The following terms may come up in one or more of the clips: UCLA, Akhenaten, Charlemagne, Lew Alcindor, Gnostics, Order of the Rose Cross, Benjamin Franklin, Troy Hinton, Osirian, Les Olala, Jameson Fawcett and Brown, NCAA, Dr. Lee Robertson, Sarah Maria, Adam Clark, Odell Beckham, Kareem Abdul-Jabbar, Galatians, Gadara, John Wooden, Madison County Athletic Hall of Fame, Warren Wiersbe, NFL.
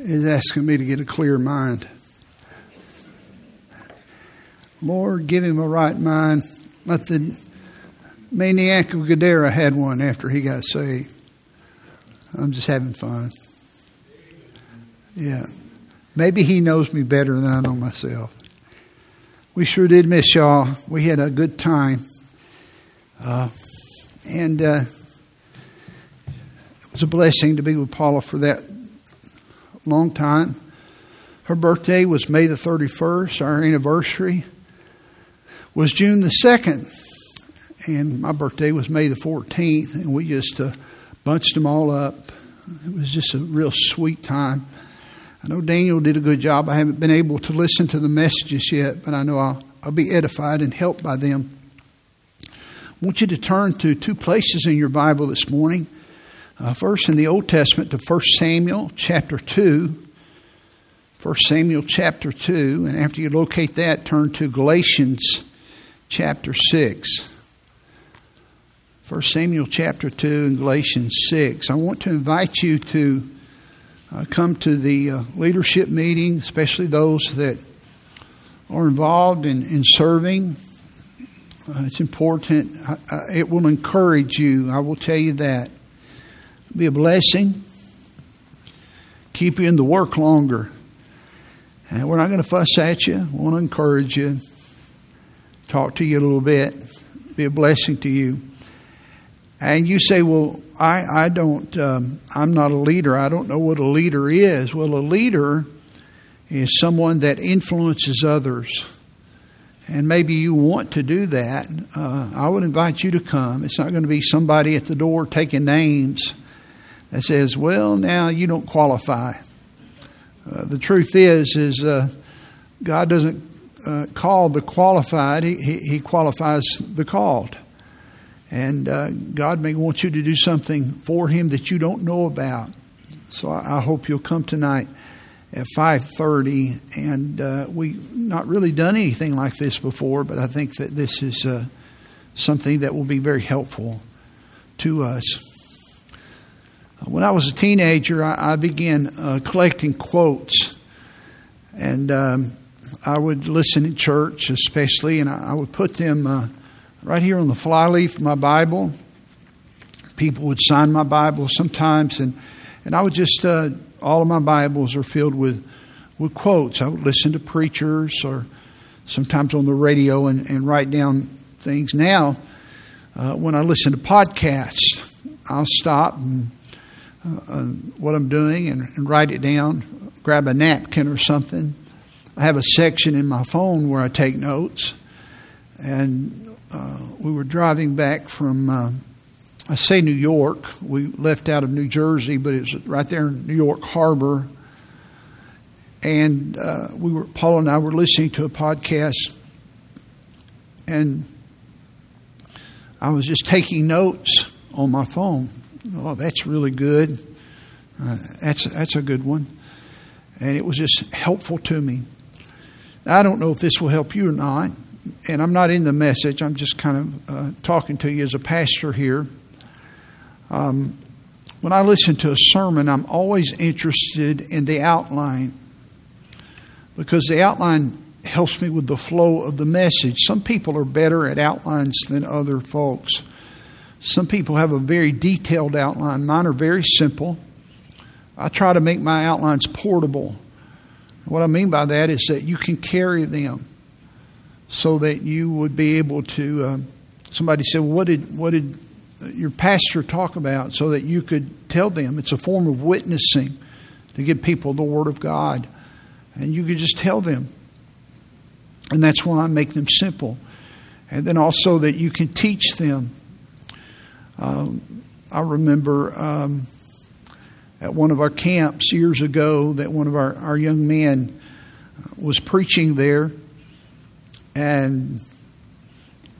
is asking me to get a clear mind. Lord, give him a right mind. Let the maniac of Gadara had one after he got saved. I'm just having fun. Yeah. Maybe he knows me better than I know myself. We sure did miss y'all. We had a good time. And it was a blessing to be with Paula for that long time. Her birthday was May the 31st. Our anniversary was June the 2nd. And my birthday was May the 14th. And we just bunched them all up. It was just a real sweet time. I know Daniel did a good job. I haven't been able to listen to the messages yet, but I know I'll be edified and helped by them. I want you to turn to two places in your Bible this morning. First, in the Old Testament, to 1 Samuel chapter 2. 1 Samuel chapter 2, and after you locate that, turn to Galatians chapter 6. 1 Samuel chapter 2 and Galatians 6. I want to invite you to come to the leadership meeting, especially those that are involved in serving. It's important. It will encourage you. I will tell you that. It'll be a blessing. Keep you in the work longer. And we're not going to fuss at you. We want to encourage you, talk to you a little bit, be a blessing to you. And you say, well, I'm not a leader. I don't know what a leader is. Well, a leader is someone that influences others. And maybe you want to do that. I would invite you to come. It's not going to be somebody at the door taking names that says, well, now you don't qualify. The truth is God doesn't call the qualified. He qualifies the called. And God may want you to do something for him that you don't know about. So I hope you'll come tonight at 5:30. And we've not really done anything like this before, but I think that this is something that will be very helpful to us. When I was a teenager, I began collecting quotes, and I would listen in church especially, and I would put them right here on the flyleaf of my Bible. People would sign my Bible sometimes, and I would just, all of my Bibles are filled with quotes. I would listen to preachers or sometimes on the radio and write down things. Now, when I listen to podcasts, I'll stop and what I'm doing and write it down, grab a napkin or something. I have a section in my phone where I take notes. And we were driving back from, I say New York. We left out of New Jersey, but it's right there in New York Harbor. And Paul and I were listening to a podcast. And I was just taking notes on my phone. Oh, that's really good. That's a good one. And it was just helpful to me. I don't know if this will help you or not, and I'm not in the message. I'm just kind of talking to you as a pastor here. When I listen to a sermon, I'm always interested in the outline because the outline helps me with the flow of the message. Some people are better at outlines than other folks. Some people have a very detailed outline. Mine are very simple. I try to make my outlines portable. What I mean by that is that you can carry them so that you would be able to, somebody said, what did your pastor talk about? So that you could tell them. It's a form of witnessing to give people the Word of God. And you could just tell them. And that's why I make them simple. And then also that you can teach them. I remember at one of our camps years ago that one of our young men was preaching there, and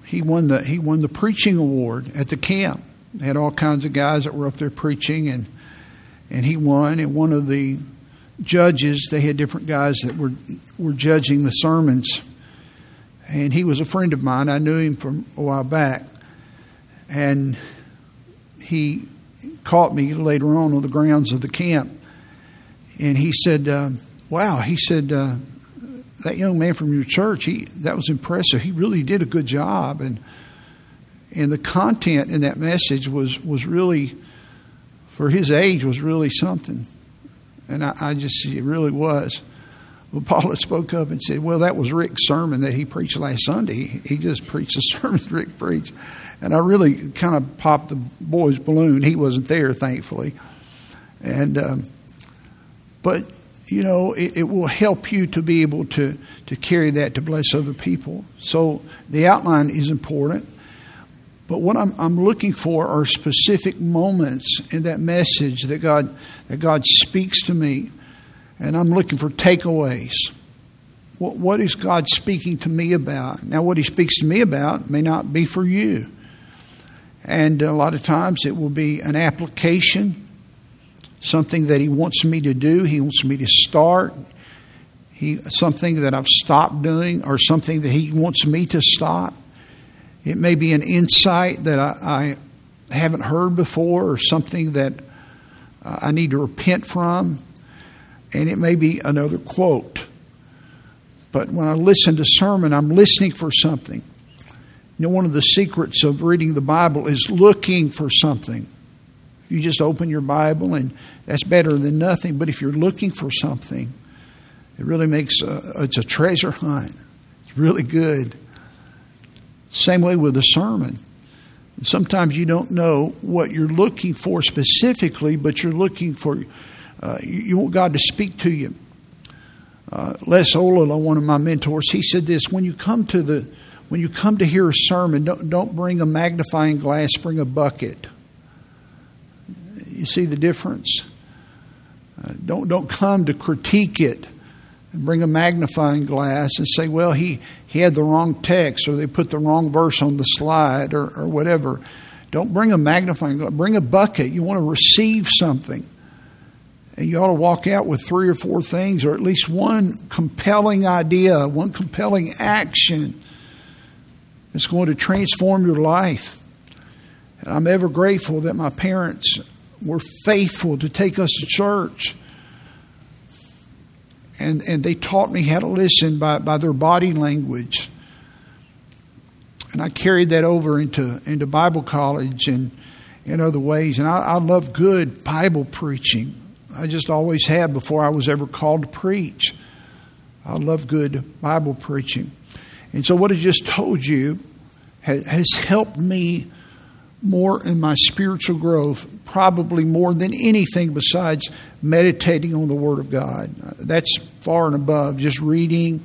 he won the preaching award at the camp. They had all kinds of guys that were up there preaching, and he won. And one of the judges, they had different guys that were judging the sermons, and he was a friend of mine. I knew him from a while back, and he caught me later on the grounds of the camp. And he said, wow, he said, that young man from your church, that was impressive. He really did a good job. And the content in that message was really, for his age, was really something. And I just, it really was. Well, Paula spoke up and said, well, that was Rick's sermon that he preached last Sunday. He just preached the sermon Rick preached. And I really kind of popped the boy's balloon. He wasn't there, thankfully. And but, you know, it will help you to be able to carry that to bless other people. So the outline is important. But what I'm looking for are specific moments in that message that God speaks to me. And I'm looking for takeaways. What is God speaking to me about? Now, what he speaks to me about may not be for you. And a lot of times it will be an application, something that he wants me to do, he wants me to start, something that I've stopped doing or something that he wants me to stop. It may be an insight that I haven't heard before or something that I need to repent from. And it may be another quote. But when I listen to sermon, I'm listening for something. You know, one of the secrets of reading the Bible is looking for something. You just open your Bible, and that's better than nothing. But if you're looking for something, it really makes it's a treasure hunt. It's really good. Same way with a sermon. Sometimes you don't know what you're looking for specifically, but you're looking for... you want God to speak to you. Les Olala, one of my mentors, he said this: when you come to hear a sermon, don't bring a magnifying glass, bring a bucket. You see the difference? Don't come to critique it and bring a magnifying glass and say, well, he had the wrong text, or they put the wrong verse on the slide, or whatever. Don't bring a magnifying glass, bring a bucket. You want to receive something. And you ought to walk out with 3 or 4 things, or at least one compelling idea, one compelling action that's going to transform your life. And I'm ever grateful that my parents were faithful to take us to church. And they taught me how to listen by their body language. And I carried that over into Bible college and in other ways. And I love good Bible preaching. I just always had before I was ever called to preach. I love good Bible preaching. And so what I just told you has helped me more in my spiritual growth, probably more than anything besides meditating on the Word of God. That's far and above. Just reading,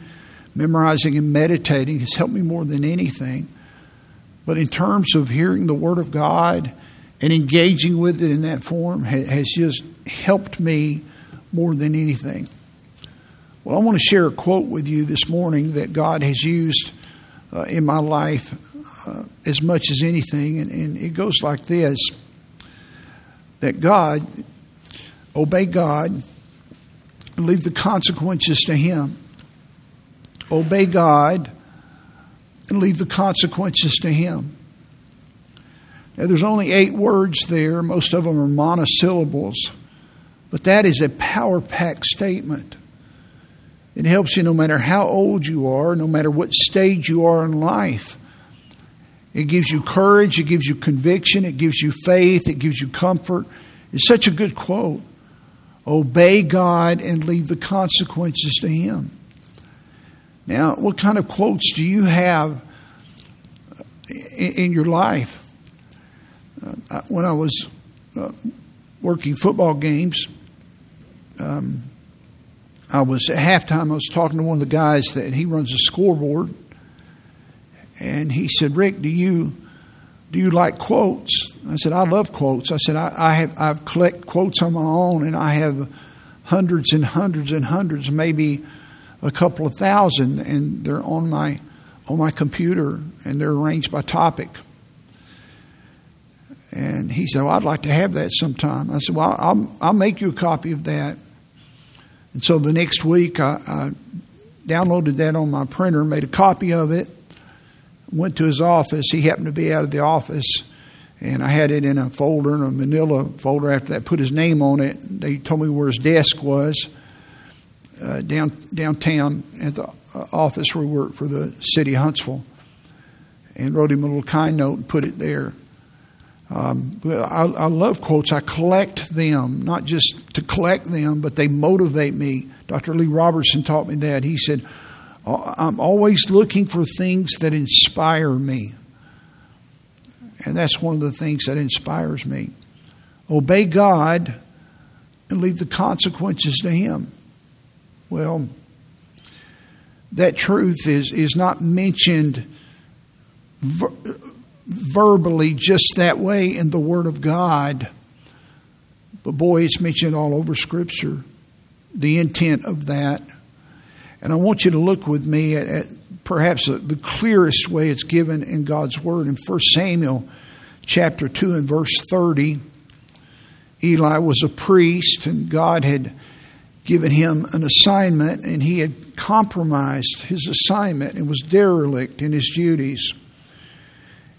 memorizing, and meditating has helped me more than anything. But in terms of hearing the Word of God and engaging with it in that form has just helped me more than anything. Well, I want to share a quote with you this morning that God has used in my life as much as anything. And it goes like this, that God, obey God and leave the consequences to Him. Obey God and leave the consequences to Him. Now, there's only 8 words there. Most of them are monosyllables. But that is a power-packed statement. It helps you no matter how old you are, no matter what stage you are in life. It gives you courage. It gives you conviction. It gives you faith. It gives you comfort. It's such a good quote. Obey God and leave the consequences to Him. Now, what kind of quotes do you have in your life? When I was working football games, I was at halftime. I was talking to one of the guys that he runs the scoreboard, and he said, "Rick, do you like quotes?" I said, "I love quotes." I said, "I've collected quotes on my own, and I have hundreds and hundreds and hundreds, maybe a couple of thousand, and they're on my computer, and they're arranged by topic." And he said, well, I'd like to have that sometime. I said, well, I'll make you a copy of that. And so the next week, I downloaded that on my printer, made a copy of it, went to his office. He happened to be out of the office. And I had it in a folder, in a manila folder. After that, put his name on it. They told me where his desk was, downtown at the office where we worked for the city of Huntsville. And wrote him a little kind note and put it there. I love quotes. I collect them, not just to collect them, but they motivate me. Dr. Lee Robertson taught me that. He said, I'm always looking for things that inspire me. And that's one of the things that inspires me. Obey God and leave the consequences to Him. Well, that truth is not mentioned verbally just that way in the Word of God. But boy, it's mentioned all over Scripture, the intent of that. And I want you to look with me at perhaps the clearest way it's given in God's Word. In 1 Samuel chapter 2 and verse 30, Eli was a priest, and God had given him an assignment, and he had compromised his assignment and was derelict in his duties.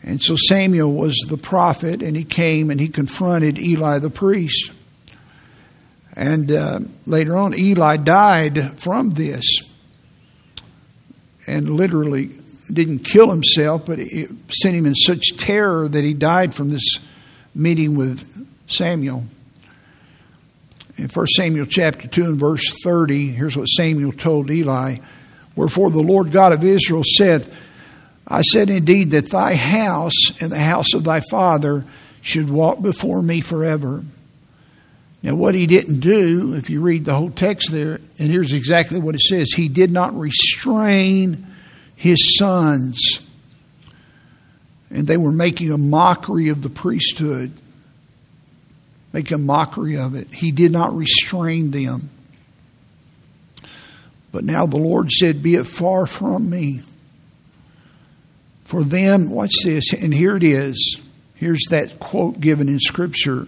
And so Samuel was the prophet, and he came and he confronted Eli the priest. And later on, Eli died from this and literally didn't kill himself, but it sent him in such terror that he died from this meeting with Samuel. In 1 Samuel chapter 2 and verse 30, here's what Samuel told Eli. Wherefore the Lord God of Israel saith, I said indeed that thy house and the house of thy father should walk before me forever. Now, what he didn't do, if you read the whole text there, and here's exactly what it says. He did not restrain his sons. And they were making a mockery of the priesthood. Making a mockery of it. He did not restrain them. But now the Lord said, be it far from me. For them, watch this, and here it is. Here's that quote given in Scripture.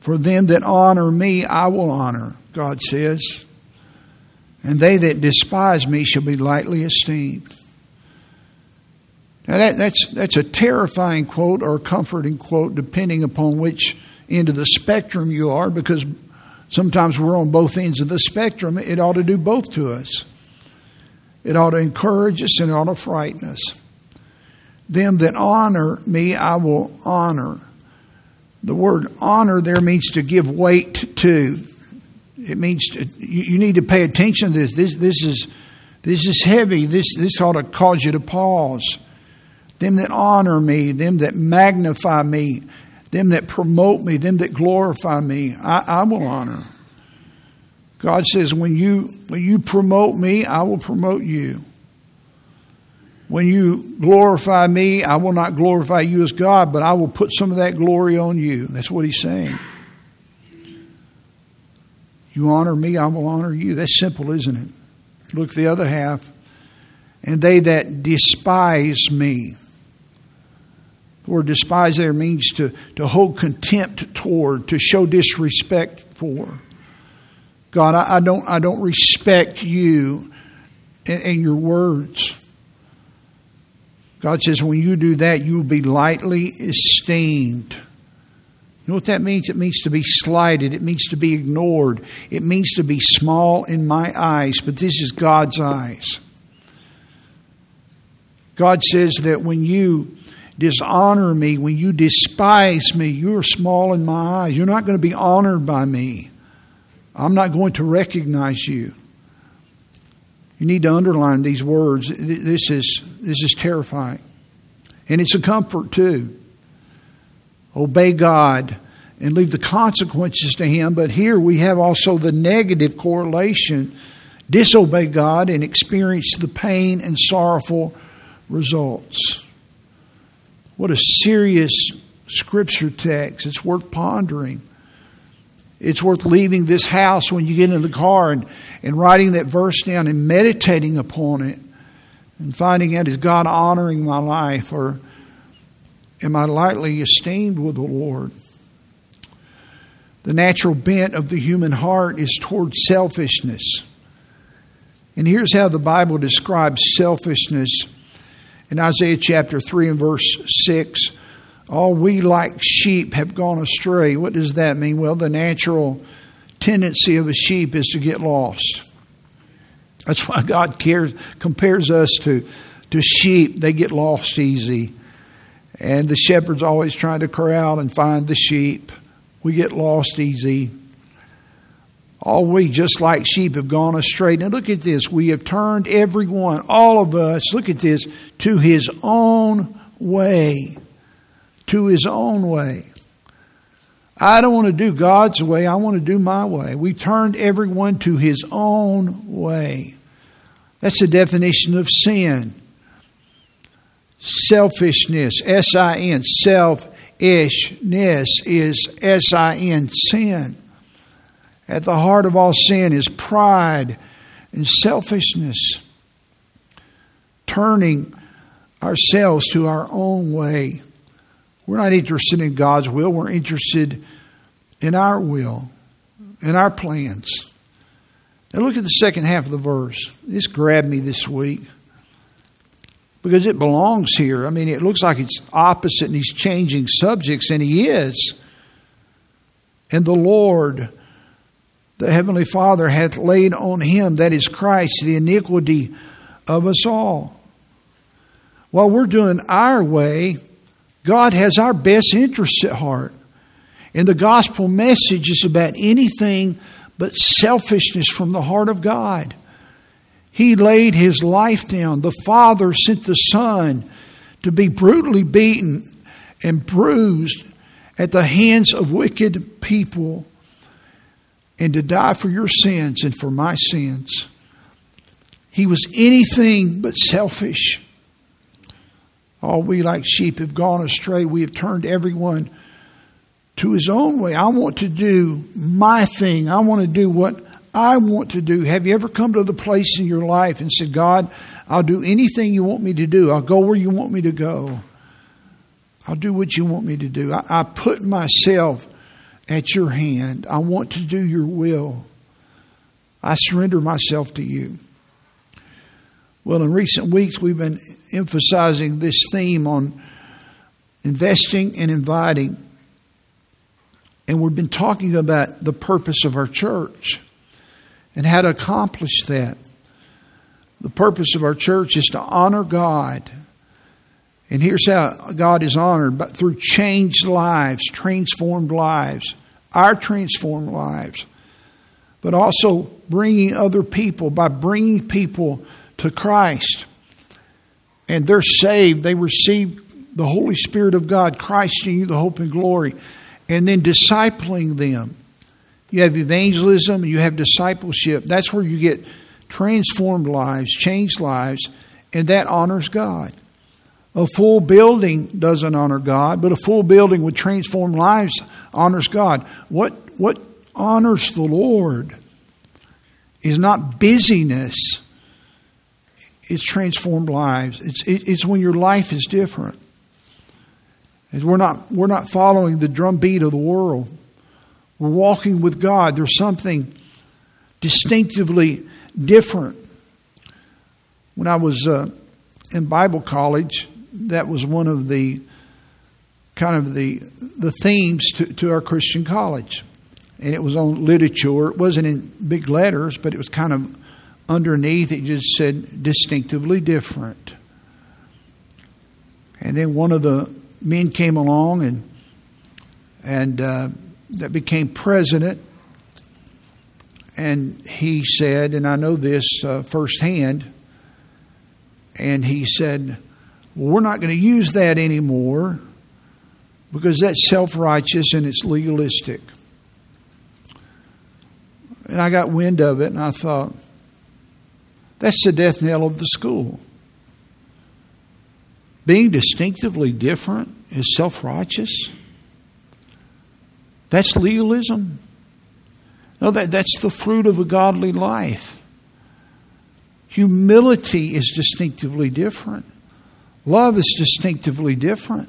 For them that honor me, I will honor, God says. And they that despise me shall be lightly esteemed. Now that's a terrifying quote or a comforting quote, depending upon which end of the spectrum you are, because sometimes we're on both ends of the spectrum. It ought to do both to us. It ought to encourage us and it ought to frighten us. Them that honor me, I will honor. The word honor there means to give weight to. It means you need to pay attention to this. This is heavy. This ought to cause you to pause. Them that honor me, them that magnify me, them that promote me, them that glorify me, I will honor. God says, when you promote me, I will promote you. When you glorify me, I will not glorify you as God, but I will put some of that glory on you. That's what he's saying. You honor me, I will honor you. That's simple, isn't it? Look at the other half. And they that despise me. The word despise there means to hold contempt toward, to show disrespect for. God, I don't respect you and your words. God says, when you do that, you will be lightly esteemed. You know what that means? It means to be slighted. It means to be ignored. It means to be small in my eyes, but this is God's eyes. God says that when you dishonor me, when you despise me, you're small in my eyes. You're not going to be honored by me. I'm not going to recognize you. You need to underline these words. This is terrifying. And it's a comfort too. Obey God and leave the consequences to Him. But here we have also the negative correlation. Disobey God and experience the pain and sorrowful results. What a serious Scripture text. It's worth pondering. It's worth leaving this house when you get in the car and writing that verse down and meditating upon it and finding out, is God honoring my life, or am I lightly esteemed with the Lord? The natural bent of the human heart is toward selfishness. And here's how the Bible describes selfishness in Isaiah chapter 3 and verse 6. All we like sheep have gone astray. What does that mean? Well, the natural tendency of a sheep is to get lost. That's why God compares us to sheep. They get lost easy. And the shepherd's always trying to corral and find the sheep. We get lost easy. All we, just like sheep, have gone astray. Now look at this. We have turned everyone, all of us, look at this, to his own way. To his own way. I don't want to do God's way. I want to do my way. We turned everyone to his own way. That's the definition of sin. Selfishness, S-I-N. Selfishness is S-I-N, sin. At the heart of all sin is pride and selfishness. Turning ourselves to our own way. We're not interested in God's will. We're interested in our will, in our plans. Now look at the second half of the verse. This grabbed me this week because it belongs here. I mean, it looks like it's opposite and he's changing subjects, and he is. And the Lord, the Heavenly Father, hath laid on him, that is Christ, the iniquity of us all. While we're doing our way, God has our best interests at heart. And the gospel message is about anything but selfishness from the heart of God. He laid his life down. The Father sent the Son to be brutally beaten and bruised at the hands of wicked people and to die for your sins and for my sins. He was anything but selfish. All we like sheep have gone astray. We have turned everyone to his own way. I want to do my thing. I want to do what I want to do. Have you ever come to the place in your life and said, God, I'll do anything you want me to do. I'll go where you want me to go. I'll do what you want me to do. I put myself at your hand. I want to do your will. I surrender myself to you. Well, in recent weeks, we've been emphasizing this theme on investing and inviting. And we've been talking about the purpose of our church and how to accomplish that. The purpose of our church is to honor God. And here's how God is honored, but through changed lives, transformed lives, our transformed lives, but also bringing other people, by bringing people to Christ. And they're saved. They receive the Holy Spirit of God, Christ in you, the hope and glory. And then discipling them. You have evangelism, you have discipleship. That's where you get transformed lives, changed lives, and that honors God. A full building doesn't honor God, but a full building with transformed lives honors God. What honors the Lord is not busyness. It's transformed lives. It's when your life is different. And we're not following the drumbeat of the world. We're walking with God. There's something distinctively different. When I was in Bible college, that was one of the kind of the themes to our Christian college, and it was on literature. It wasn't in big letters, but it was kind of underneath, it just said distinctively different. And then one of the men came along and that became president. And he said, and I know this firsthand, and he said, well, we're not going to use that anymore because that's self-righteous and it's legalistic. And I got wind of it and I thought, that's the death knell of the school. Being distinctively different is self-righteous. That's legalism. No, that's the fruit of a godly life. Humility is distinctively different. Love is distinctively different.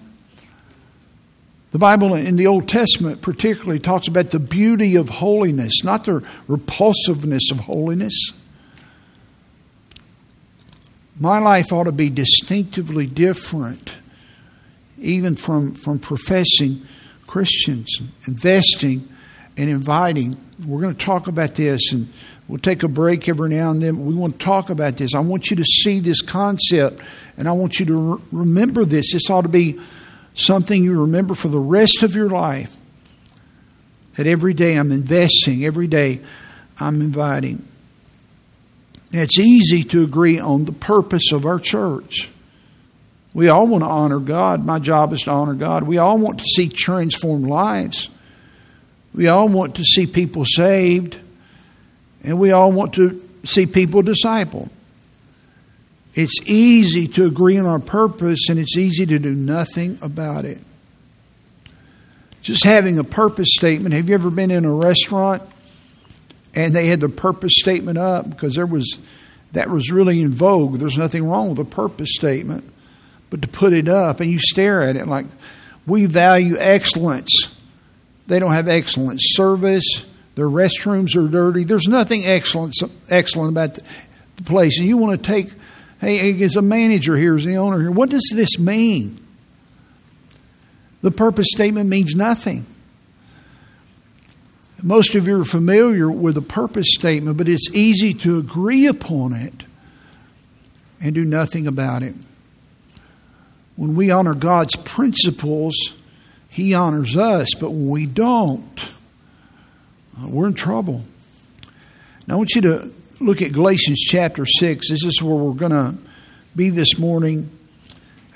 The Bible in the Old Testament particularly talks about the beauty of holiness, not the repulsiveness of holiness. My life ought to be distinctively different even from professing Christians, investing and inviting. We're going to talk about this, and we'll take a break every now and then. We want to talk about this. I want you to see this concept, and I want you to remember this. This ought to be something you remember for the rest of your life, that every day I'm investing, every day I'm inviting. It's easy to agree on the purpose of our church. We all want to honor God. My job is to honor God. We all want to see transformed lives. We all want to see people saved. And we all want to see people discipled. It's easy to agree on our purpose, and it's easy to do nothing about it. Just having a purpose statement. Have you ever been in a restaurant and they had the purpose statement up? Because that was really in vogue. There's nothing wrong with a purpose statement. But to put it up and you stare at it like, we value excellence. They don't have excellent service. Their restrooms are dirty. There's nothing excellent about the place. And you want to take, hey, as a manager here, as the owner here, what does this mean? The purpose statement means nothing. Most of you are familiar with the purpose statement, but it's easy to agree upon it and do nothing about it. When we honor God's principles, He honors us, but when we don't, we're in trouble. Now I want you to look at Galatians chapter 6. This is where we're going to be this morning.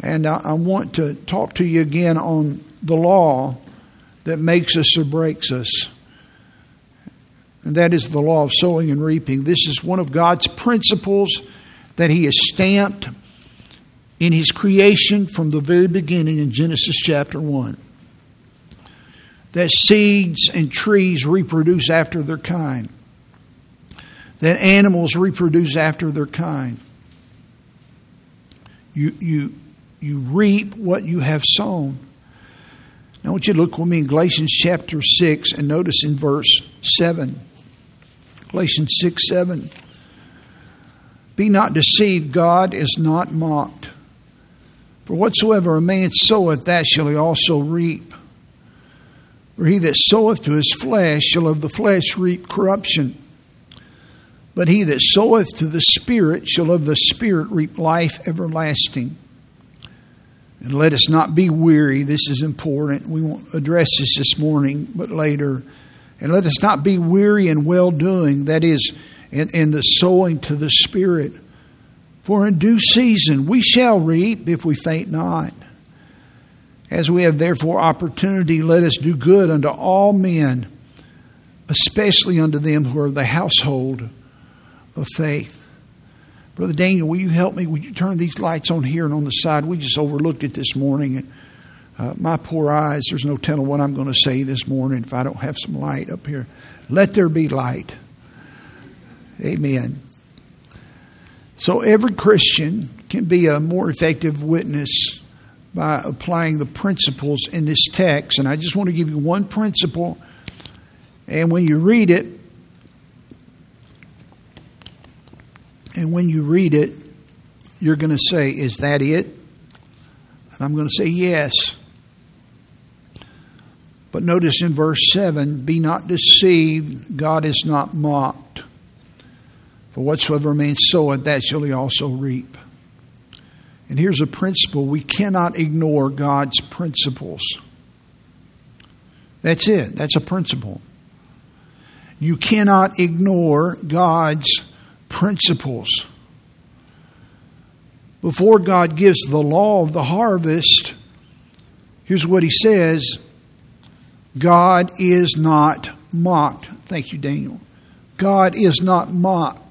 And I want to talk to you again on the law that makes us or breaks us. And that is the law of sowing and reaping. This is one of God's principles that He has stamped in His creation from the very beginning in Genesis chapter 1. That seeds and trees reproduce after their kind. That animals reproduce after their kind. You reap what you have sown. Now I want you to look with me in Galatians chapter 6 and notice in verse 7. Galatians 6, 7. Be not deceived, God is not mocked. For whatsoever a man soweth, that shall he also reap. For he that soweth to his flesh shall of the flesh reap corruption. But he that soweth to the Spirit shall of the Spirit reap life everlasting. And let us not be weary. This is important. We won't address this morning, but later. And let us not be weary in well-doing, that is, in the sowing to the Spirit. For in due season we shall reap if we faint not. As we have therefore opportunity, let us do good unto all men, especially unto them who are the household of faith. Brother Daniel, will you help me? Will you turn these lights on here and on the side? We just overlooked it this morning. My poor eyes, there's no telling what I'm going to say this morning if I don't have some light up here. Let there be light. Amen. So every Christian can be a more effective witness by applying the principles in this text. And I just want to give you one principle. And when you read it, you're going to say, is that it? And I'm going to say yes. But notice in verse 7, be not deceived, God is not mocked. For whatsoever a man soweth, that shall he also reap. And here's a principle. We cannot ignore God's principles. That's it. That's a principle. You cannot ignore God's principles. Before God gives the law of the harvest, here's what He says. God is not mocked. Thank you, Daniel. God is not mocked.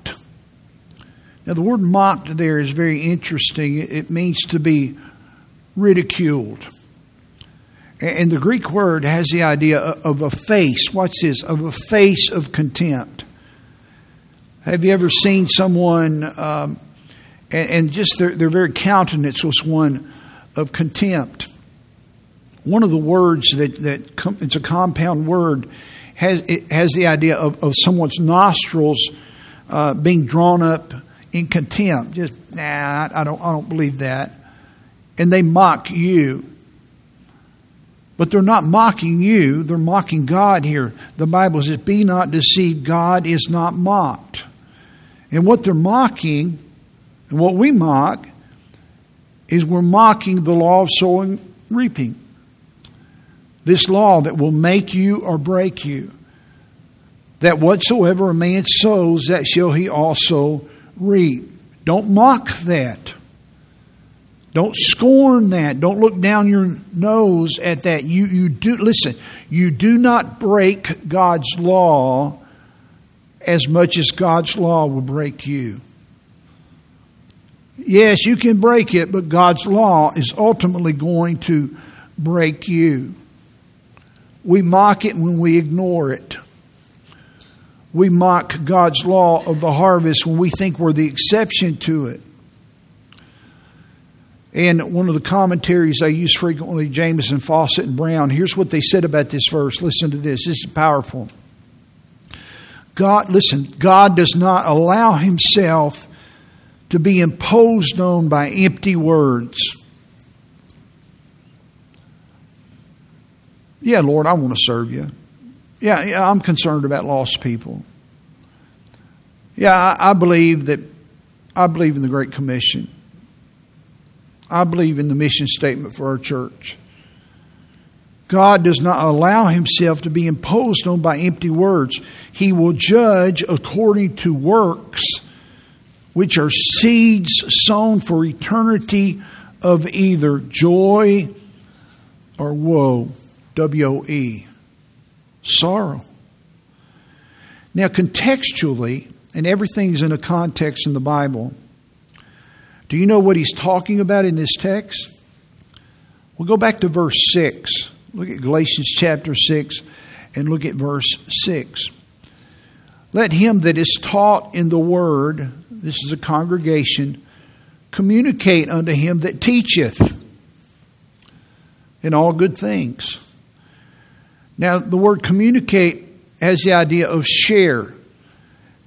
Now, the word mocked there is very interesting. It means to be ridiculed. And the Greek word has the idea of a face. Watch this. Of a face of contempt. Have you ever seen someone, and just their very countenance was one of contempt? One of the words that it's a compound word, it has the idea of someone's nostrils being drawn up in contempt. Just, I don't believe that. And they mock you. But they're not mocking you. They're mocking God here. The Bible says, be not deceived. God is not mocked. And what they're mocking, and what we mock, is we're mocking the law of sowing and reaping. This law that will make you or break you. That whatsoever a man sows, that shall he also reap. Don't mock that. Don't scorn that. Don't look down your nose at that. You do not break God's law as much as God's law will break you. Yes, you can break it, but God's law is ultimately going to break you. We mock it when we ignore it. We mock God's law of the harvest when we think we're the exception to it. And one of the commentaries I use frequently, Jameson Fawcett and Brown, here's what they said about this verse. Listen to this. This is powerful. God does not allow himself to be imposed on by empty words. Yeah, Lord, I want to serve you. Yeah, I'm concerned about lost people. Yeah, I believe in the Great Commission. I believe in the mission statement for our church. God does not allow himself to be imposed on by empty words. He will judge according to works, which are seeds sown for eternity of either joy or woe, W-O-E, sorrow. Now, contextually, and everything's in a context in the Bible, do you know what he's talking about in this text? We'll go back to verse 6. Look at Galatians chapter 6 and look at verse 6. Let him that is taught in the word, this is a congregation, communicate unto him that teacheth in all good things. Now, the word communicate has the idea of share.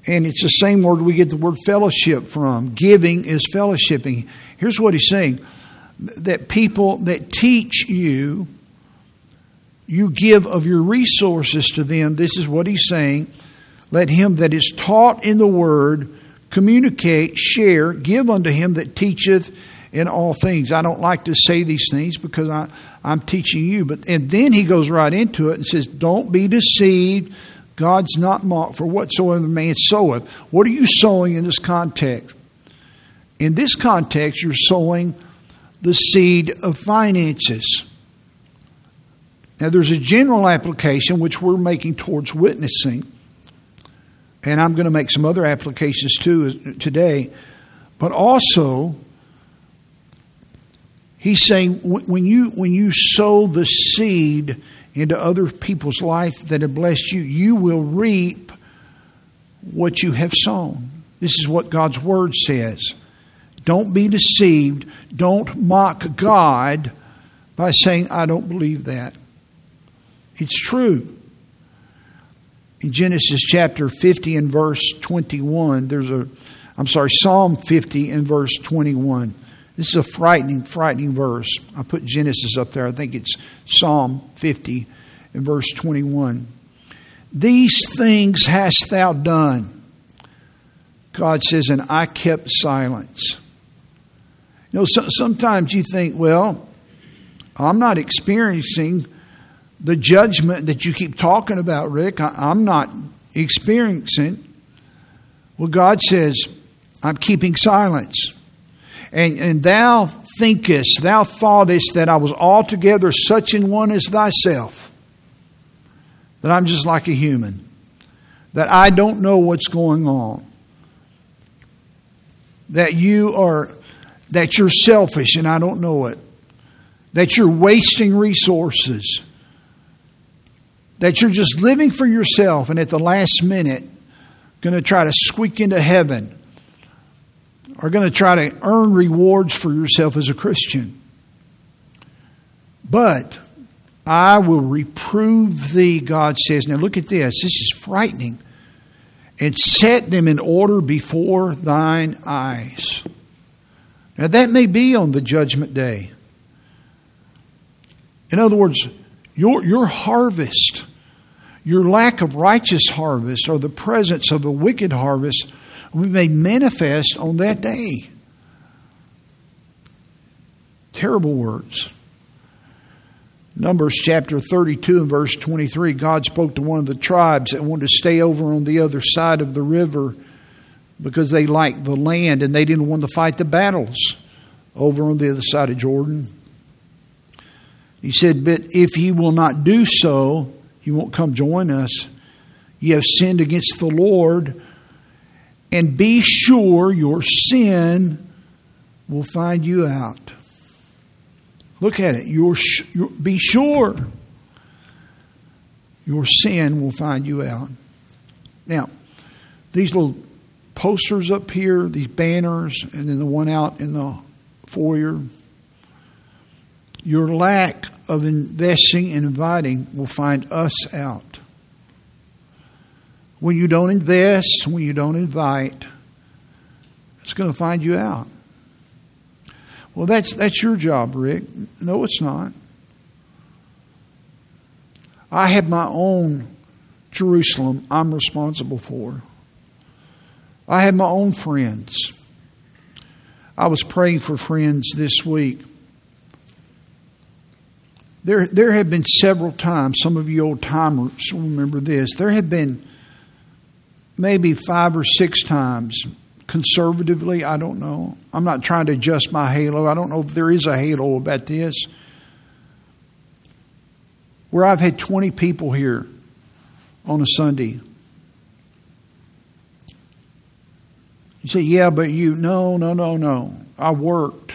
And it's the same word we get the word fellowship from. Giving is fellowshipping. Here's what he's saying. That people that teach you, you give of your resources to them. This is what he's saying. Let him that is taught in the word communicate, share, give unto him that teacheth in all things. I don't like to say these things because I'm teaching you. And then he goes right into it and says, don't be deceived. God's not mocked, for whatsoever man soweth. What are you sowing in this context? In this context, you're sowing the seed of finances. Now, there's a general application which we're making towards witnessing. And I'm going to make some other applications too today. But also, he's saying when you sow the seed into other people's life that have blessed you, you will reap what you have sown. This is what God's word says. Don't be deceived. Don't mock God by saying, I don't believe that. It's true. In Genesis chapter 50 and verse 21, Psalm 50 and verse 21. This is a frightening verse. I put Genesis up there. I think it's Psalm 50 and verse 21. These things hast thou done, God says, and I kept silence. You know, sometimes you think, well, I'm not experiencing the judgment that you keep talking about, Rick. I'm not experiencing. Well, God says, I'm keeping silence. And thou thoughtest that I was altogether such an one as thyself, that I'm just like a human, that I don't know what's going on, that you're selfish and I don't know it, that you're wasting resources, that you're just living for yourself and at the last minute going to try to squeak into heaven. Are going to try to earn rewards for yourself as a Christian. But I will reprove thee, God says. Now look at this. This is frightening. And set them in order before thine eyes. Now that may be on the judgment day. In other words, Your harvest, your lack of righteous harvest or the presence of a wicked harvest will be manifest on that day. Terrible words. Numbers chapter 32 and verse 23, God spoke to one of the tribes that wanted to stay over on the other side of the river because they liked the land and they didn't want to fight the battles over on the other side of Jordan. He said, but if ye will not do so, you won't come join us. Ye have sinned against the Lord, and be sure your sin will find you out. Look at it. Be sure your sin will find you out. Now, these little posters up here, these banners, and then the one out in the foyer, your lack of investing and inviting will find us out. When you don't invest, when you don't invite, it's going to find you out. Well, that's your job, Rick. No, it's not. I have my own Jerusalem I'm responsible for. I have my own friends. I was praying for friends this week. There have been several times, some of you old timers will remember this, there have been maybe 5 or 6 times, conservatively, I don't know. I'm not trying to adjust my halo. I don't know if there is a halo about this. Where I've had 20 people here on a Sunday. You say, yeah, but you, no. I worked.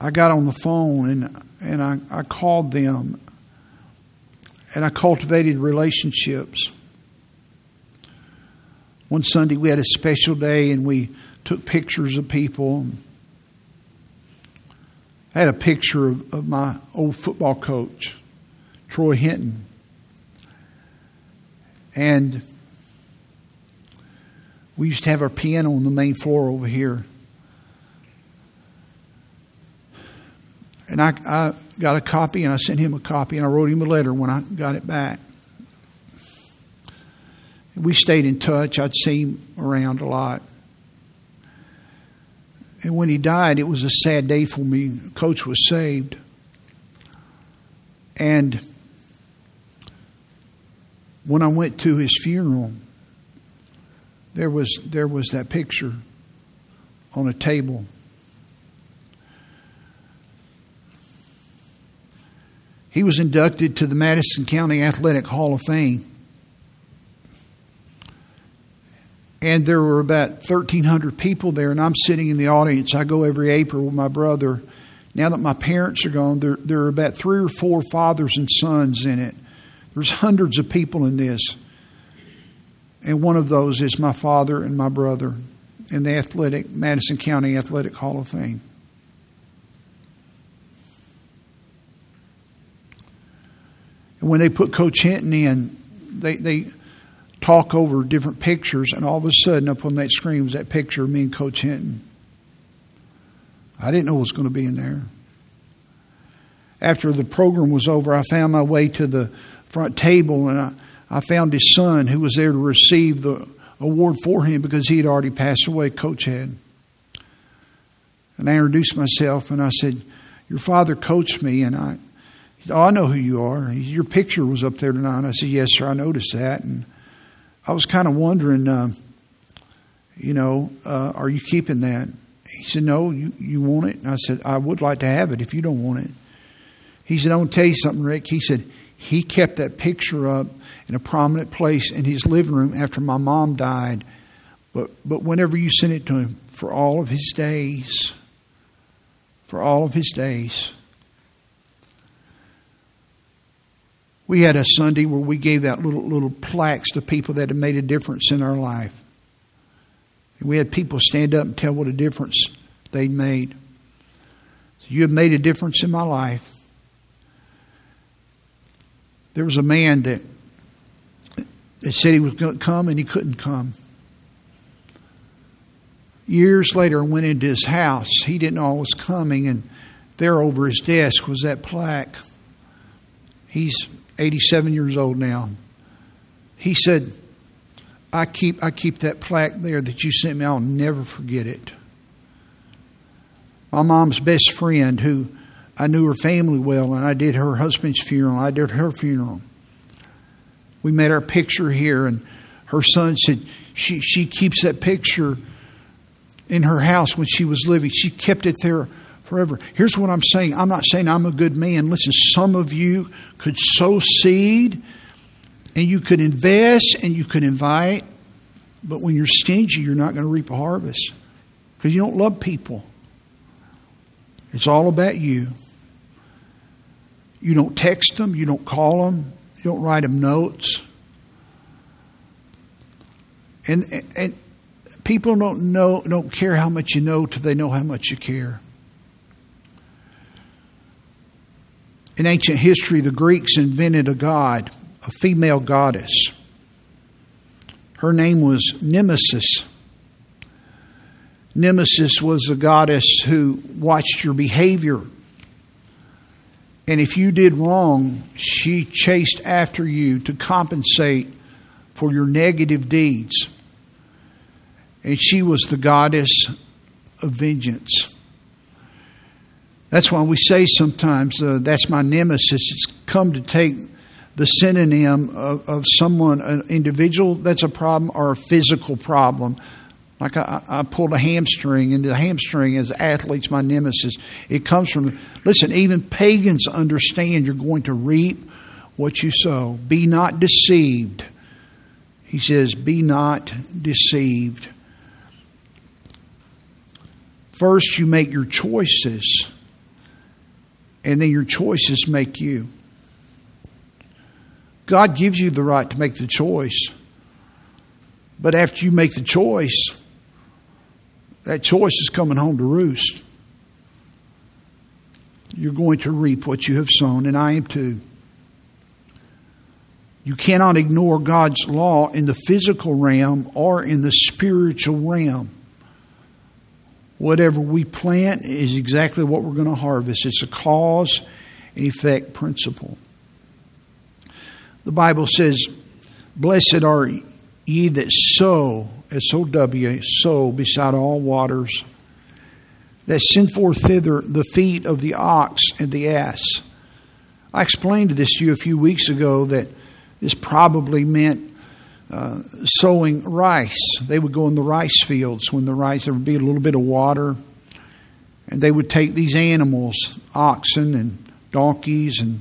I got on the phone and I called them and I cultivated relationships. One Sunday we had a special day and we took pictures of people. I had a picture of my old football coach, Troy Hinton. And we used to have our piano on the main floor over here. And I got a copy and I sent him a copy and I wrote him a letter when I got it back. We stayed in touch. I'd see him around a lot. And when he died, it was a sad day for me. Coach was saved. And when I went to his funeral, there was that picture on a table. He was inducted to the Madison County Athletic Hall of Fame. And there were about 1,300 people there, and I'm sitting in the audience. I go every April with my brother. Now that my parents are gone, there are about 3 or 4 fathers and sons in it. There's hundreds of people in this. And one of those is my father and my brother in the Madison County Athletic Hall of Fame. And when they put Coach Hinton in, they talk over different pictures, and all of a sudden up on that screen was that picture of me and Coach Hinton. I didn't know what was going to be in there. After the program was over, I found my way to the front table, and I found his son who was there to receive the award for him because he had already passed away, Coach had. And I introduced myself, and I said, your father coached me, and he said, oh, I know who you are. Your picture was up there tonight. And I said, yes, sir, I noticed that. And I was kind of wondering, are you keeping that? He said, no, you want it? And I said, I would like to have it if you don't want it. He said, I want to tell you something, Rick. He said, he kept that picture up in a prominent place in his living room after my mom died. But whenever you sent it to him, for all of his days. We had a Sunday where we gave out little plaques to people that had made a difference in our life. And we had people stand up and tell what a difference they'd made. So you have made a difference in my life. There was a man that said he was going to come and he couldn't come. Years later, I went into his house. He didn't know I was coming, and there over his desk was that plaque. He's 87 years old now. He said, I keep that plaque there that you sent me. I'll never forget it. My mom's best friend, who I knew her family well, and I did her husband's funeral. I did her funeral. We made our picture here, and her son said she keeps that picture in her house when she was living. She kept it there forever. Here's what I'm saying. I'm not saying I'm a good man. Listen, some of you could sow seed, and you could invest, and you could invite. But when you're stingy, you're not going to reap a harvest because you don't love people. It's all about you. You don't text them. You don't call them. You don't write them notes. And people don't care how much you know till they know how much you care. In ancient history, the Greeks invented a god, a female goddess. Her name was Nemesis. Nemesis was a goddess who watched your behavior. And if you did wrong, she chased after you to compensate for your negative deeds. And she was the goddess of vengeance. That's why we say sometimes, that's my nemesis. It's come to take the synonym of someone, an individual that's a problem or a physical problem. Like I pulled a hamstring, and the hamstring as an athlete's my nemesis. It comes from, listen, even pagans understand you're going to reap what you sow. Be not deceived. He says, be not deceived. First, you make your choices, and then your choices make you. God gives you the right to make the choice. But after you make the choice, that choice is coming home to roost. You're going to reap what you have sown, and I am too. You cannot ignore God's law in the physical realm or in the spiritual realm. Whatever we plant is exactly what we're going to harvest. It's a cause and effect principle. The Bible says, "Blessed are ye that sow," S-O-W, sow, beside all waters, "that send forth thither the feet of the ox and the ass." I explained this to you a few weeks ago that this probably meant sowing rice. They would go in the rice fields. When the rice, there would be a little bit of water, and they would take these animals, oxen and donkeys, and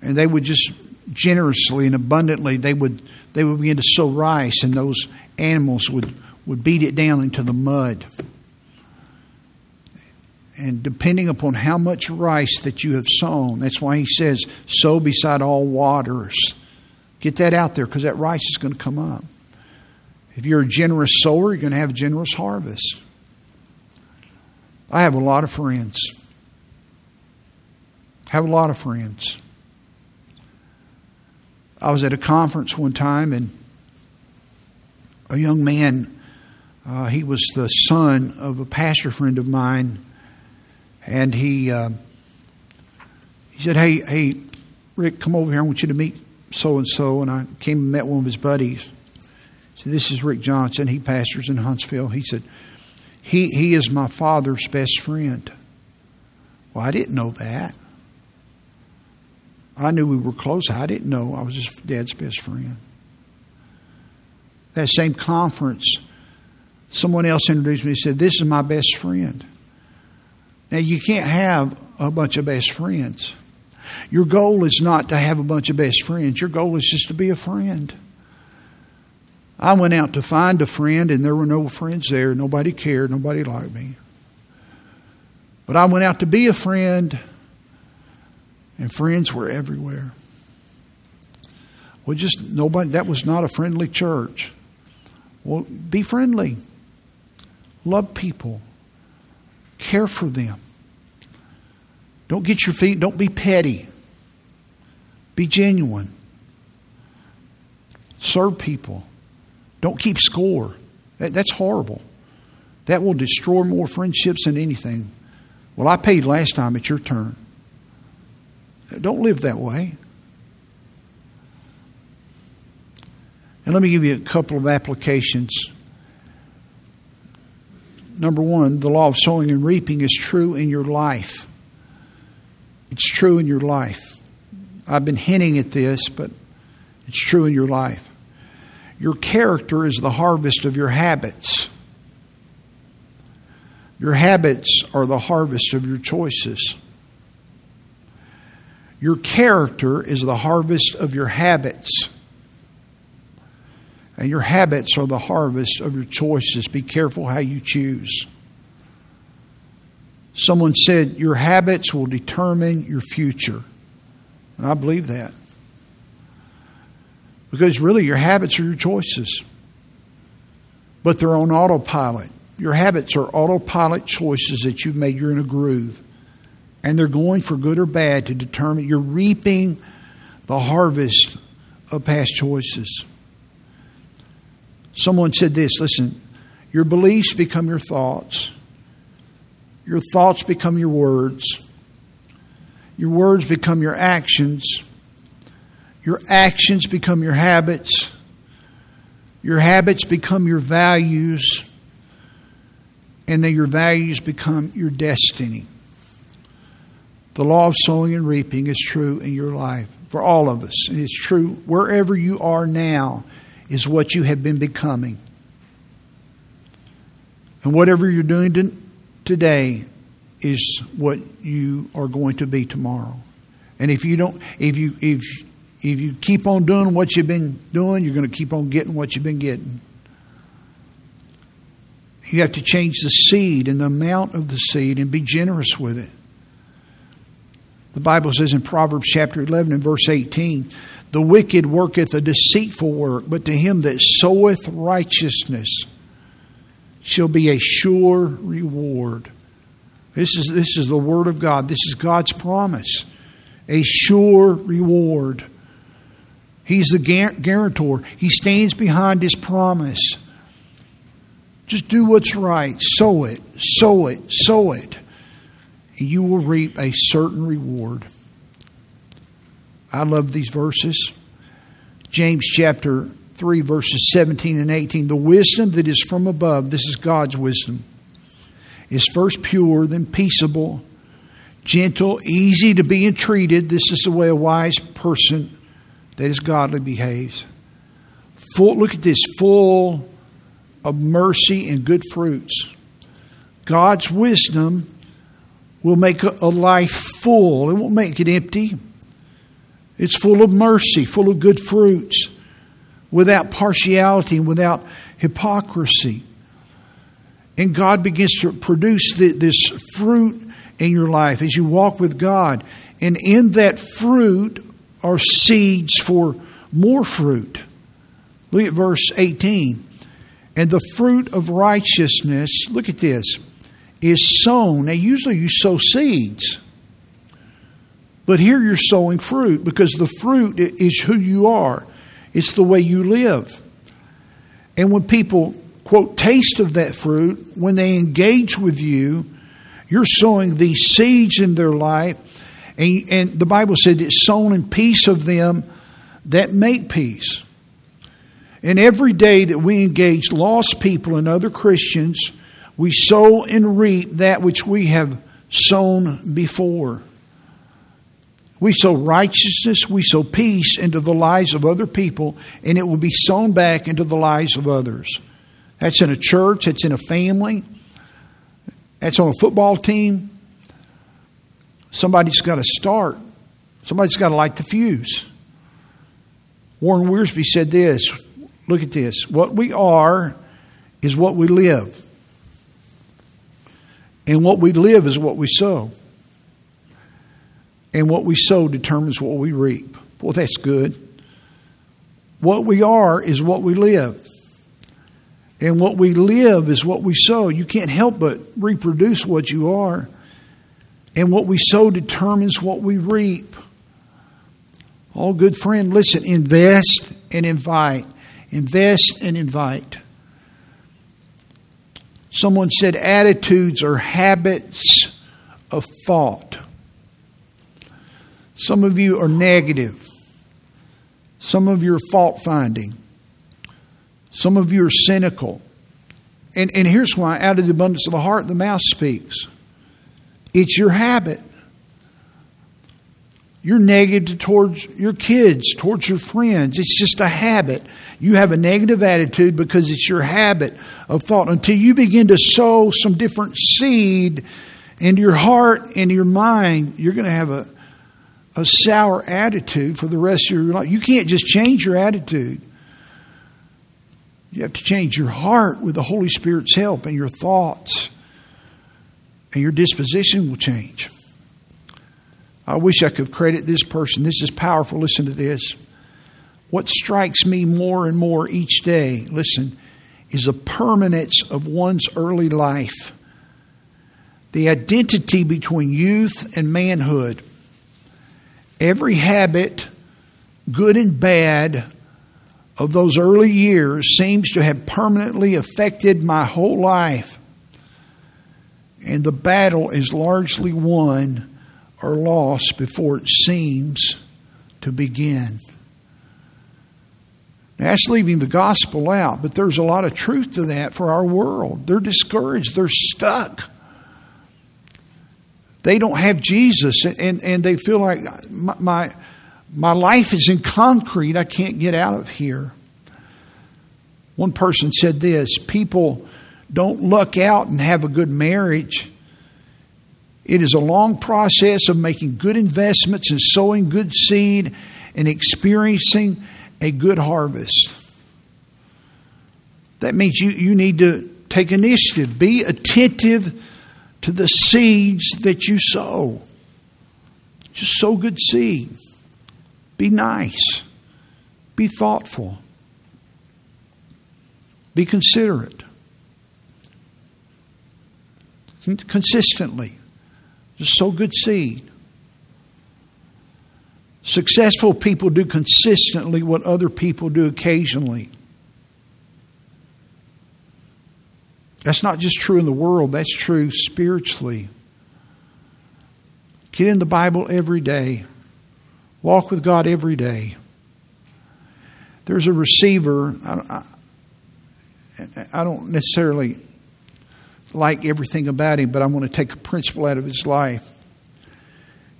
they would just generously and abundantly, they would begin to sow rice, and those animals would beat it down into the mud. And depending upon how much rice that you have sown, that's why he says, sow beside all waters. Get that out there, because that rice is going to come up. If you're a generous sower, you're going to have a generous harvest. I have a lot of friends. I was at a conference one time, and a young man, he was the son of a pastor friend of mine, and he said, hey, Rick, come over here. I want you to meet so-and-so. And I came and met one of his buddies. I said, this is Rick Johnson. He pastors in Huntsville. He said, he is my father's best friend. Well, I didn't know that. I knew we were close. I didn't know I was his dad's best friend. That same conference, someone else introduced me and said, this is my best friend. Now, you can't have a bunch of best friends. Your goal is not to have a bunch of best friends. Your goal is just to be a friend. I went out to find a friend, and there were no friends there. Nobody cared. Nobody liked me. But I went out to be a friend, and friends were everywhere. Well, just nobody, that was not a friendly church. Well, be friendly. Love people. Care for them. Don't be petty. Be genuine. Serve people. Don't keep score. That's horrible. That will destroy more friendships than anything. Well, I paid last time. It's your turn. Don't live that way. And let me give you a couple of applications. Number one, the law of sowing and reaping is true in your life. It's true in your life. I've been hinting at this, but it's true in your life. Your character is the harvest of your habits. Your habits are the harvest of your choices. Your character is the harvest of your habits. And your habits are the harvest of your choices. Be careful how you choose. Someone said, your habits will determine your future. And I believe that. Because really, your habits are your choices. But they're on autopilot. Your habits are autopilot choices that you've made. You're in a groove. And they're going for good or bad to determine. You're reaping the harvest of past choices. Someone said this, listen, your beliefs become your thoughts. Your thoughts become your words. Your words become your actions. Your actions become your habits. Your habits become your values. And then your values become your destiny. The law of sowing and reaping is true in your life for all of us. And it's true wherever you are now is what you have been becoming. And whatever you're doing today is what you are going to be tomorrow. And if you don't, if you keep on doing what you've been doing, you're going to keep on getting what you've been getting. You have to change the seed and the amount of the seed and be generous with it. The Bible says in Proverbs chapter 11 and verse 18, the wicked worketh a deceitful work, but to him that soweth righteousness shall be a sure reward. This is the word of God. This is God's promise. A sure reward. He's the guarantor. He stands behind his promise. Just do what's right. Sow it, sow it, sow it. And you will reap a certain reward. I love these verses. James chapter 3, verses 17 and 18. The wisdom that is from above, this is God's wisdom, is first pure, then peaceable, gentle, easy to be entreated. This is the way a wise person that is godly behaves. Look at this, full of mercy and good fruits. God's wisdom will make a life full. It won't make it empty. It's full of mercy, full of good fruits, without partiality and without hypocrisy. And God begins to produce this fruit in your life as you walk with God. And in that fruit are seeds for more fruit. Look at verse 18. And the fruit of righteousness, look at this, is sown. Now, usually you sow seeds. But here you're sowing fruit because the fruit is who you are. It's the way you live. And when people, quote, taste of that fruit, when they engage with you, you're sowing these seeds in their life. And the Bible said it's sown in peace of them that make peace. And every day that we engage lost people and other Christians, we sow and reap that which we have sown before. We sow righteousness, we sow peace into the lives of other people, and it will be sown back into the lives of others. That's in a church, that's in a family, that's on a football team. Somebody's got to start. Somebody's got to light the fuse. Warren Wiersbe said this, look at this, what we are is what we live. And what we live is what we sow. And what we sow determines what we reap. Well, that's good. What we are is what we live. And what we live is what we sow. You can't help but reproduce what you are. And what we sow determines what we reap. Oh, good friend, listen, invest and invite. Invest and invite. Someone said attitudes are habits of thought. Some of you are negative. Some of you are fault-finding. Some of you are cynical. And here's why. Out of the abundance of the heart, the mouth speaks. It's your habit. You're negative towards your kids, towards your friends. It's just a habit. You have a negative attitude because it's your habit of thought. Until you begin to sow some different seed into your heart, into your mind, you're going to have a sour attitude for the rest of your life. You can't just change your attitude. You have to change your heart with the Holy Spirit's help, and your thoughts and your disposition will change. I wish I could credit this person. This is powerful. Listen to this. What strikes me more and more each day, listen, is the permanence of one's early life. The identity between youth and manhood. Every habit, good and bad, of those early years seems to have permanently affected my whole life. And the battle is largely won or lost before it seems to begin. Now, that's leaving the gospel out, but there's a lot of truth to that for our world. They're discouraged. They're stuck. They don't have Jesus, and they feel like my life is in concrete. I can't get out of here. One person said this: people don't luck out and have a good marriage. It is a long process of making good investments and sowing good seed and experiencing a good harvest. That means you need to take initiative. Be attentive to the seeds that you sow. Just sow good seed. Be nice. Be thoughtful. Be considerate. Consistently. Just sow good seed. Successful people do consistently what other people do occasionally. That's not just true in the world. That's true spiritually. Get in the Bible every day. Walk with God every day. There's a receiver. I don't necessarily like everything about him, but I want to take a principle out of his life.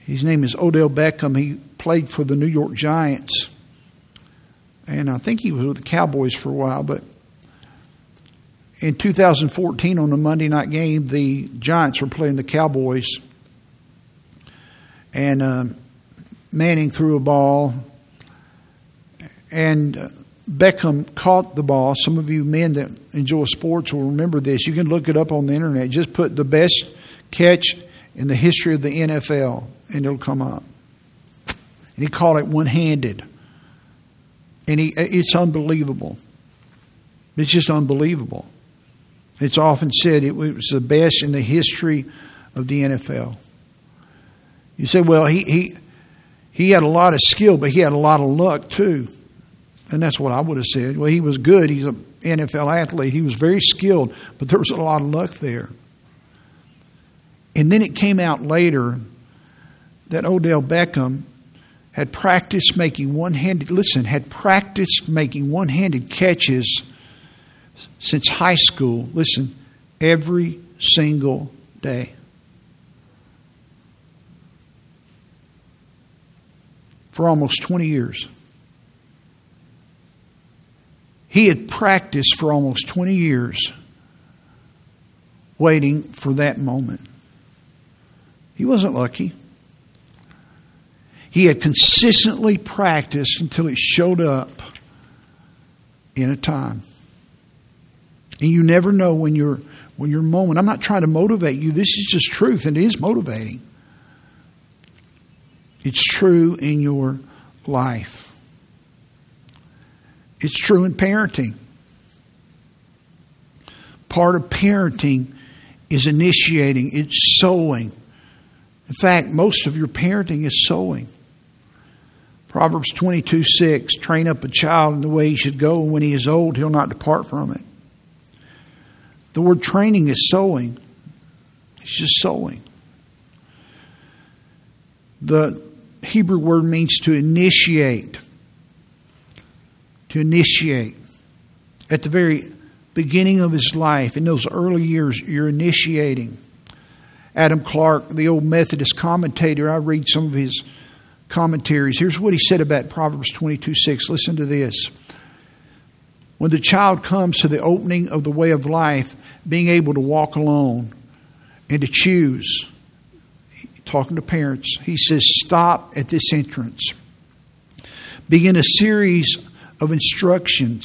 His name is Odell Beckham. He played for the New York Giants. And I think he was with the Cowboys for a while. But in 2014, on a Monday night game, the Giants were playing the Cowboys. And Manning threw a ball, and Beckham caught the ball. Some of you men that enjoy sports will remember this. You can look it up on the internet. Just put the best catch in the history of the NFL, and it'll come up. And he caught it one-handed. And it's unbelievable. It's just unbelievable. It's often said it was the best in the history of the NFL. You say, well, he had a lot of skill, but he had a lot of luck too. And that's what I would have said. Well, he was good. He's an NFL athlete. He was very skilled, but there was a lot of luck there. And then it came out later that Odell Beckham had practiced making one-handed catches since high school. Listen, every single day. For almost 20 years. He had practiced for almost 20 years waiting for that moment. He wasn't lucky. He had consistently practiced until it showed up in a time. And you never know when your moment. I'm not trying to motivate you. This is just truth, and it is motivating. It's true in your life. It's true in parenting. Part of parenting is initiating. It's sowing. In fact, most of your parenting is sowing. Proverbs 22:6, train up a child in the way he should go, and when he is old, he'll not depart from it. The word training is sowing. It's just sowing. The Hebrew word means to initiate. To initiate. At the very beginning of his life, in those early years, you're initiating. Adam Clark, the old Methodist commentator, I read some of his commentaries. Here's what he said about Proverbs 22:6. Listen to this. When the child comes to the opening of the way of life, being able to walk alone and to choose, talking to parents, he says, stop at this entrance. Begin a series of instructions,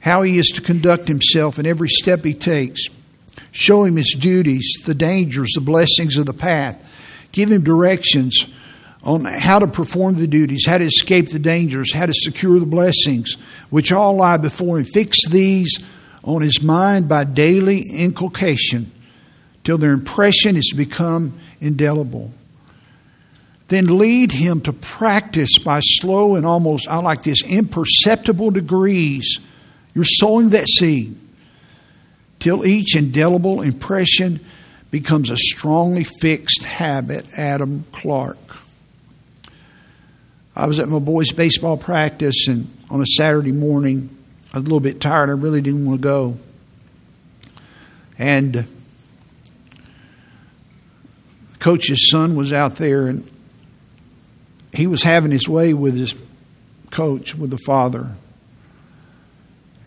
how he is to conduct himself in every step he takes. Show him his duties, the dangers, the blessings of the path. Give him directions on how to perform the duties, how to escape the dangers, how to secure the blessings, which all lie before him. Fix these on his mind by daily inculcation, till their impression is become indelible. Then lead him to practice by slow and almost, I like this, imperceptible degrees. You're sowing that seed, till each indelible impression becomes a strongly fixed habit. Adam Clark. I was at my boys' baseball practice, and on a Saturday morning, I was a little bit tired. I really didn't want to go. And the coach's son was out there, and he was having his way with his coach, with the father.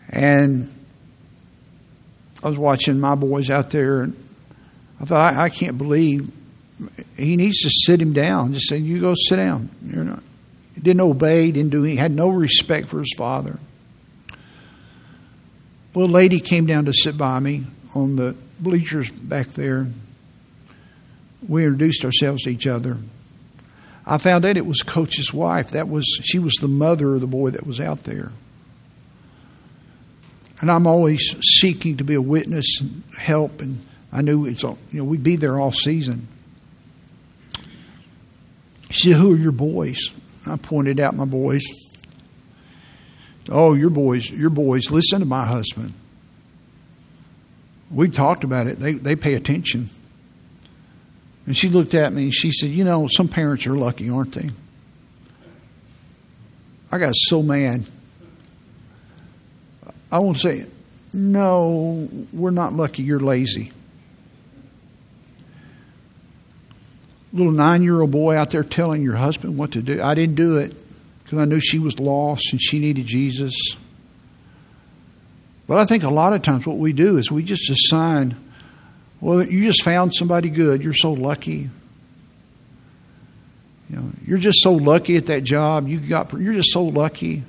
And I was watching my boys out there, and I thought, I can't believe he needs to sit him down. Just say, you go sit down. You're not. Didn't obey, didn't do anything, had no respect for his father. Well, a lady came down to sit by me on the bleachers back there. We introduced ourselves to each other. I found out it was Coach's wife. She was the mother of the boy that was out there. And I'm always seeking to be a witness and help, and I knew we'd be there all season. She said, who are your boys? I pointed out my boys. Oh, your boys, listen to my husband. We talked about it. They pay attention. And she looked at me and she said, some parents are lucky, aren't they? I got so mad. I won't say it. No, we're not lucky. You're lazy. Little 9-year-old boy out there telling your husband what to do. I didn't do it because I knew she was lost and she needed Jesus. But I think a lot of times what we do is we just assign, well, you just found somebody good. You're so lucky. You're just so lucky at that job. You're just so lucky.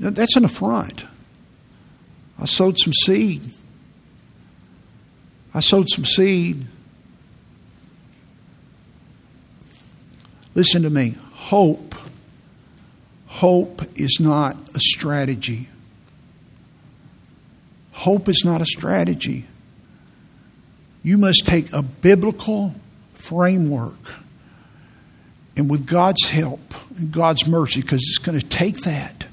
That's an affront. I sowed some seed. Listen to me. Hope is not a strategy. Hope is not a strategy. You must take a biblical framework, and with God's help and God's mercy, because it's going to take that,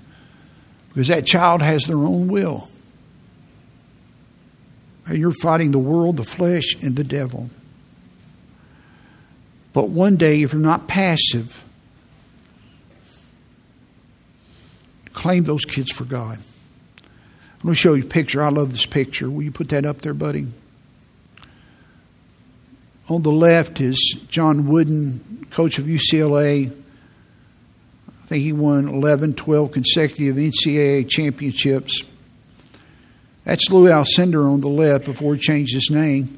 because that child has their own will. And you're fighting the world, the flesh, and the devil. But one day, if you're not passive, claim those kids for God. I'm going to show you a picture. I love this picture. Will you put that up there, buddy? On the left is John Wooden, coach of UCLA. I think he won 12 consecutive NCAA championships. That's Lew Alcindor on the left before he changed his name.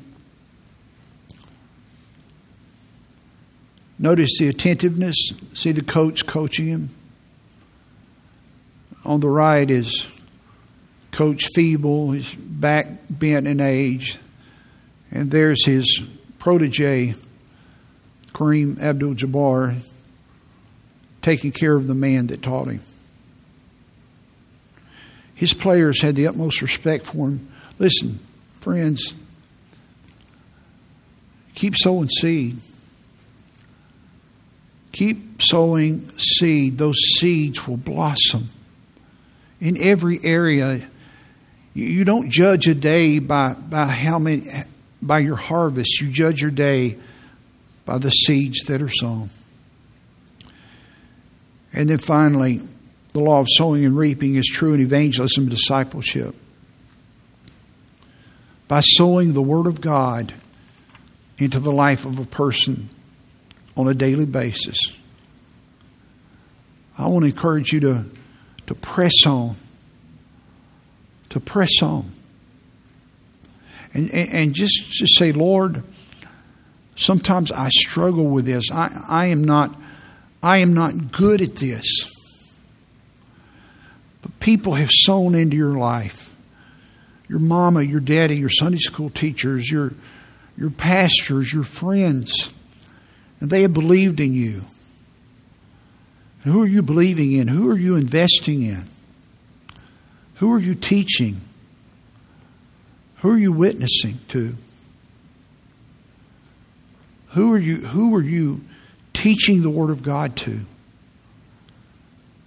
Notice the attentiveness. See the coach coaching him. On the right is Coach Feeble, his back bent in age. And there's his protege, Kareem Abdul-Jabbar, taking care of the man that taught him. His players had the utmost respect for him. Listen, friends, keep sowing seed. Keep sowing seed. Those seeds will blossom in every area. You don't judge a day by your harvest. You judge your day by the seeds that are sown. And then finally, the law of sowing and reaping is true in evangelism and discipleship. By sowing the Word of God into the life of a person on a daily basis, I want to encourage you to press on. To press on. And just say, Lord, sometimes I struggle with this. I am not good at this. But people have sown into your life. Your mama, your daddy, your Sunday school teachers, your pastors, your friends. And they have believed in you. And who are you believing in? Who are you investing in? Who are you teaching? Who are you witnessing to? Who are you teaching the Word of God to?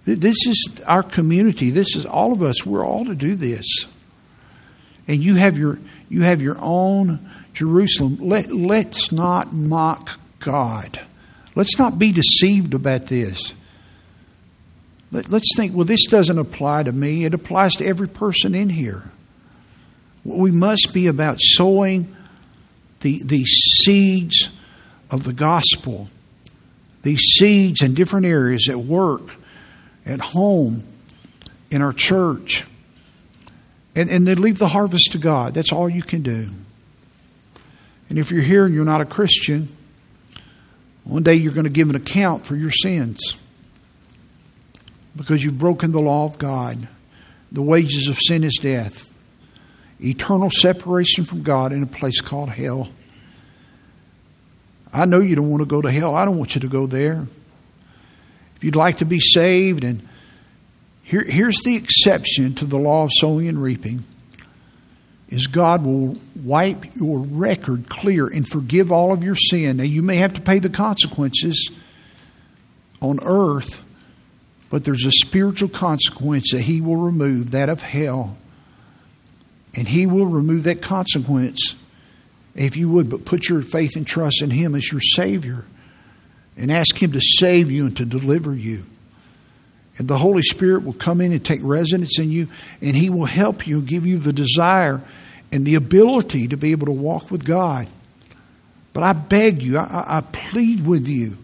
This is our community. This is all of us. We're all to do this. And you have your own Jerusalem. Let's not mock God. Let's not be deceived about this. Let's think, well, this doesn't apply to me. It applies to every person in here. We must be about sowing the seeds of the gospel, these seeds in different areas, at work, at home, in our church. And then leave the harvest to God. That's all you can do. And if you're here and you're not a Christian, one day you're going to give an account for your sins because you've broken the law of God. The wages of sin is death. Eternal separation from God in a place called hell. I know you don't want to go to hell. I don't want you to go there. If you'd like to be saved, and here's the exception to the law of sowing and reaping, is God will wipe your record clear and forgive all of your sin. Now, you may have to pay the consequences on earth, but there's a spiritual consequence that He will remove, that of hell. And He will remove that consequence if you would but put your faith and trust in Him as your Savior and ask Him to save you and to deliver you. And the Holy Spirit will come in and take residence in you, and He will help you and give you the desire and the ability to be able to walk with God. But I beg you, I plead with you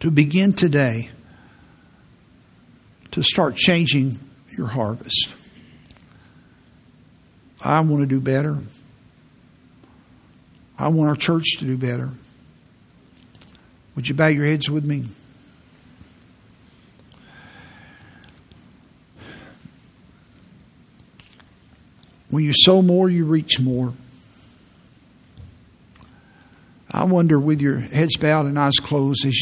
to begin today to start changing your harvest. I want to do better. I want our church to do better. Would you bow your heads with me? When you sow more, you reach more. I wonder, with your heads bowed and eyes closed, as